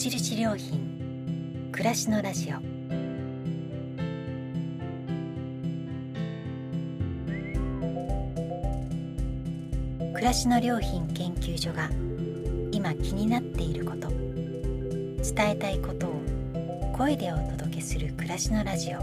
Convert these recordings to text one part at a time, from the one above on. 印良品暮らしのラジオ。暮らしの良品研究所が今気になっていること、伝えたいことを声でお届けする暮らしのラジオ。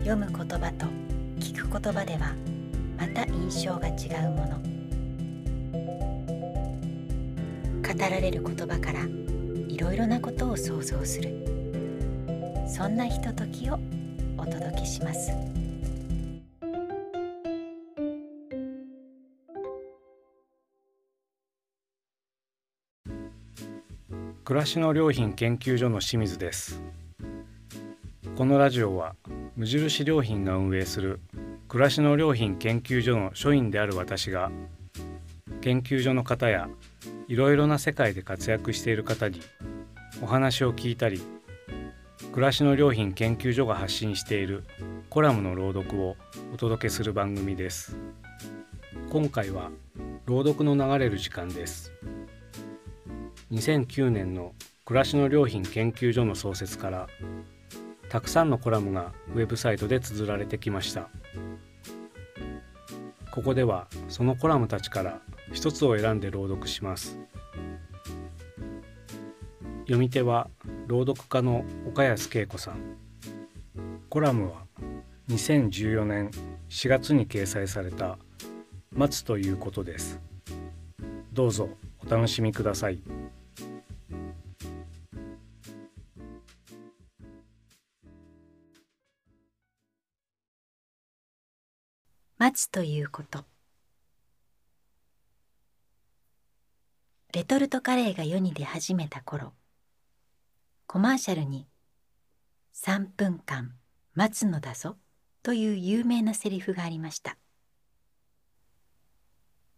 読む言葉と聞く言葉ではまた印象が違うもの、語られる言葉からいろいろなことを想像する、そんなひとときをお届けします。暮らしの良品研究所の清水です。このラジオは無印良品が運営する暮らしの良品研究所の所員である私が、研究所の方やいろいろな世界で活躍している方にお話を聞いたり、暮らしの良品研究所が発信しているコラムの朗読をお届けする番組です。今回は朗読の流れる時間です。2009年の暮らしの良品研究所の創設からたくさんのコラムがウェブサイトで綴られてきました。ここではそのコラムたちから一つを選んで朗読します。読み手は朗読家の岡安恵子さん。コラムは2014年4月に掲載された待つということです。どうぞお楽しみください。待つということ。レトルトカレーが世に出始めた頃、コマーシャルに3分間待つのだぞという有名なセリフがありました。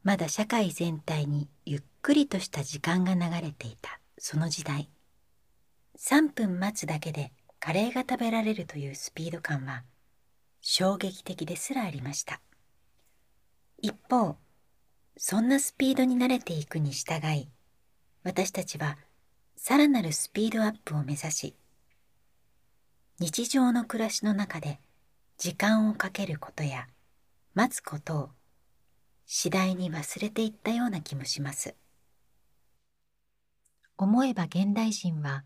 まだ社会全体にゆっくりとした時間が流れていたその時代、3分待つだけでカレーが食べられるというスピード感は衝撃的ですらありました。一方、そんなスピードに慣れていくに従い、私たちはさらなるスピードアップを目指し、日常の暮らしの中で時間をかけることや待つことを次第に忘れていったような気もします。思えば現代人は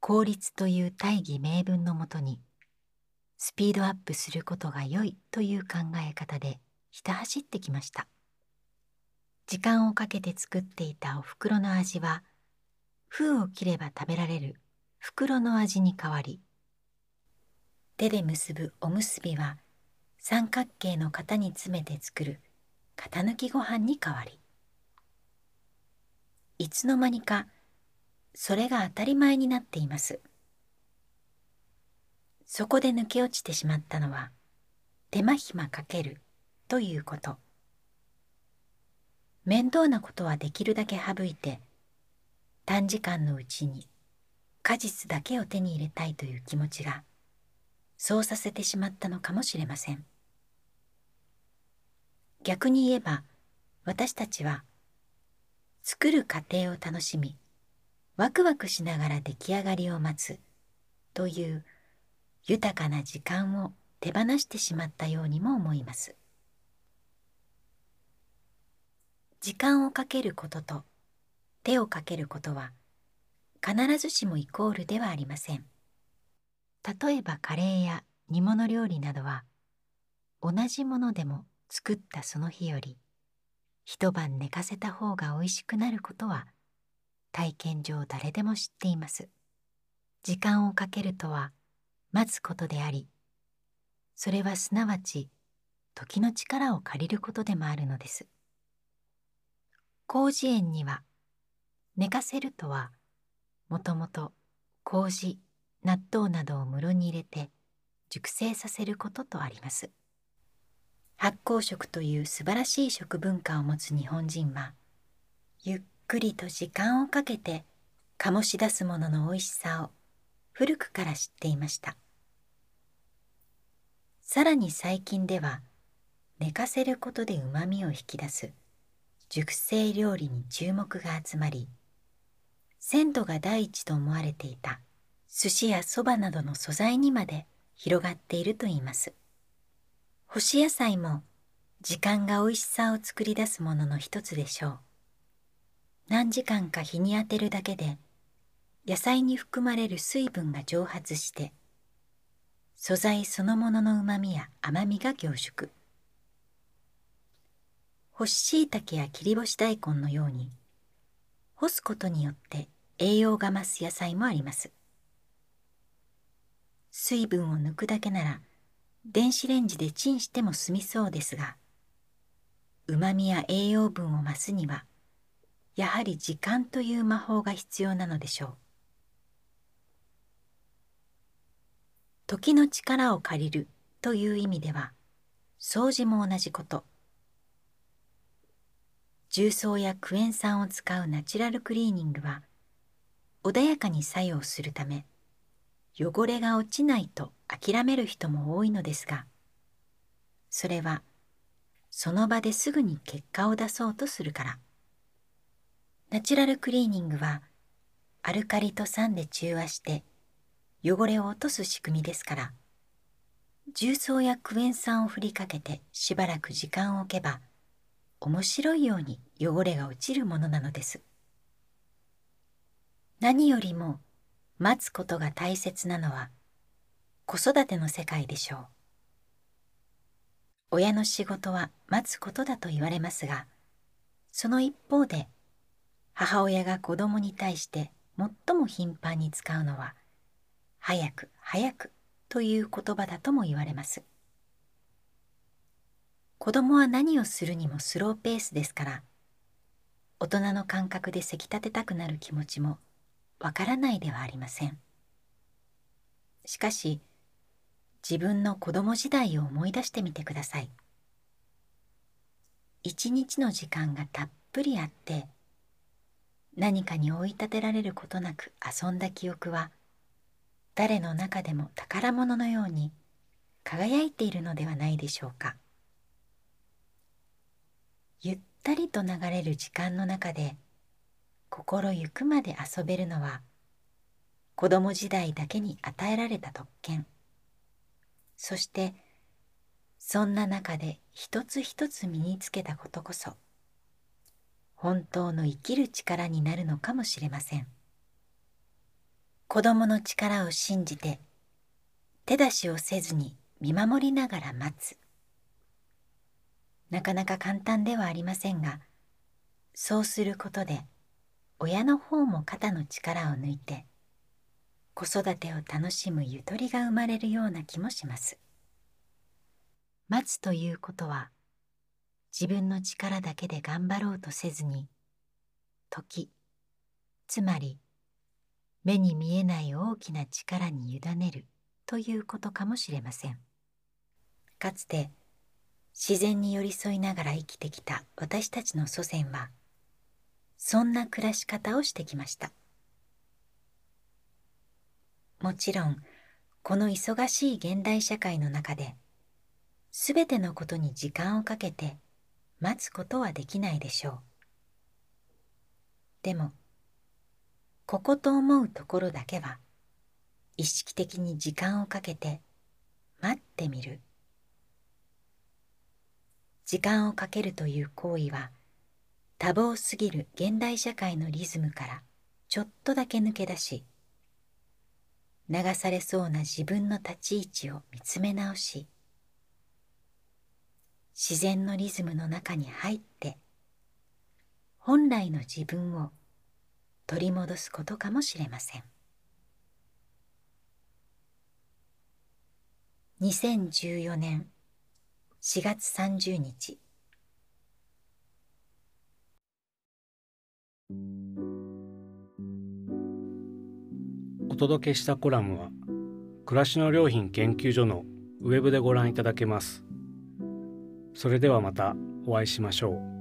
効率という大義名分のもとにスピードアップすることが良いという考え方でひた走ってきました。時間をかけて作っていたお袋の味は、封を切れば食べられる袋の味に変わり、手で結ぶおむすびは三角形の型に詰めて作る型抜きご飯に変わり、いつの間にかそれが当たり前になっています。そこで抜け落ちてしまったのは、手間暇かけるということ。面倒なことはできるだけ省いて、短時間のうちに果実だけを手に入れたいという気持ちが、そうさせてしまったのかもしれません。逆に言えば、私たちは、作る過程を楽しみ、ワクワクしながら出来上がりを待つという豊かな時間を手放してしまったようにも思います。時間をかけることと手をかけることは必ずしもイコールではありません。例えばカレーや煮物料理などは、同じものでも作ったその日より一晩寝かせた方が美味しくなることは体験上誰でも知っています。時間をかけるとは待つことであり、それはすなわち時の力を借りることでもあるのです。麹園には、寝かせるとは、もともと麹、納豆などを室に入れて熟成させることとあります。発酵食という素晴らしい食文化を持つ日本人は、ゆっくりと時間をかけて醸し出すものの美味しさを古くから知っていました。さらに最近では、寝かせることでうまみを引き出す熟成料理に注目が集まり、鮮度が第一と思われていた寿司やそばなどの素材にまで広がっているといいます。干し野菜も時間が美味しさを作り出すものの一つでしょう。何時間か日に当てるだけで、野菜に含まれる水分が蒸発して、素材そのものの旨みや甘みが凝縮。干し椎茸や切り干し大根のように、干すことによって栄養が増す野菜もあります。水分を抜くだけなら、電子レンジでチンしても済みそうですが、旨みや栄養分を増すには、やはり時間という魔法が必要なのでしょう。時の力を借りるという意味では、掃除も同じこと。重曹やクエン酸を使うナチュラルクリーニングは、穏やかに作用するため、汚れが落ちないと諦める人も多いのですが、それはその場ですぐに結果を出そうとするから。ナチュラルクリーニングはアルカリと酸で中和して汚れを落とす仕組みですから、重曹やクエン酸を振りかけてしばらく時間を置けば、面白いように汚れが落ちるものなのです。何よりも待つことが大切なのは子育ての世界でしょう。親の仕事は待つことだと言われますが、その一方で、母親が子供に対して最も頻繁に使うのは、早く早くという言葉だとも言われます。子供は何をするにもスローペースですから、大人の感覚でせき立てたくなる気持ちもわからないではありません。しかし、自分の子供時代を思い出してみてください。一日の時間がたっぷりあって、何かに追い立てられることなく遊んだ記憶は、誰の中でも宝物のように輝いているのではないでしょうか。ゆったりと流れる時間の中で、心ゆくまで遊べるのは、子供時代だけに与えられた特権。そして、そんな中で一つ一つ身につけたことこそ、本当の生きる力になるのかもしれません。子供の力を信じて、手出しをせずに見守りながら待つ。なかなか簡単ではありませんが、そうすることで、親の方も肩の力を抜いて、子育てを楽しむゆとりが生まれるような気もします。待つということは、自分の力だけで頑張ろうとせずに、時、つまり目に見えない大きな力に委ねるということかもしれません。かつて自然に寄り添いながら生きてきた私たちの祖先は、そんな暮らし方をしてきました。もちろん、この忙しい現代社会の中で、すべてのことに時間をかけて、待つことはできないでしょう。でも、ここと思うところだけは、意識的に時間をかけて待ってみる。時間をかけるという行為は、多忙すぎる現代社会のリズムからちょっとだけ抜け出し、流されそうな自分の立ち位置を見つめ直し、自然のリズムの中に入って、本来の自分を取り戻すことかもしれません。2014年4月30日。お届けしたコラムは、暮らしの良品研究所のウェブでご覧いただけます。それではまたお会いしましょう。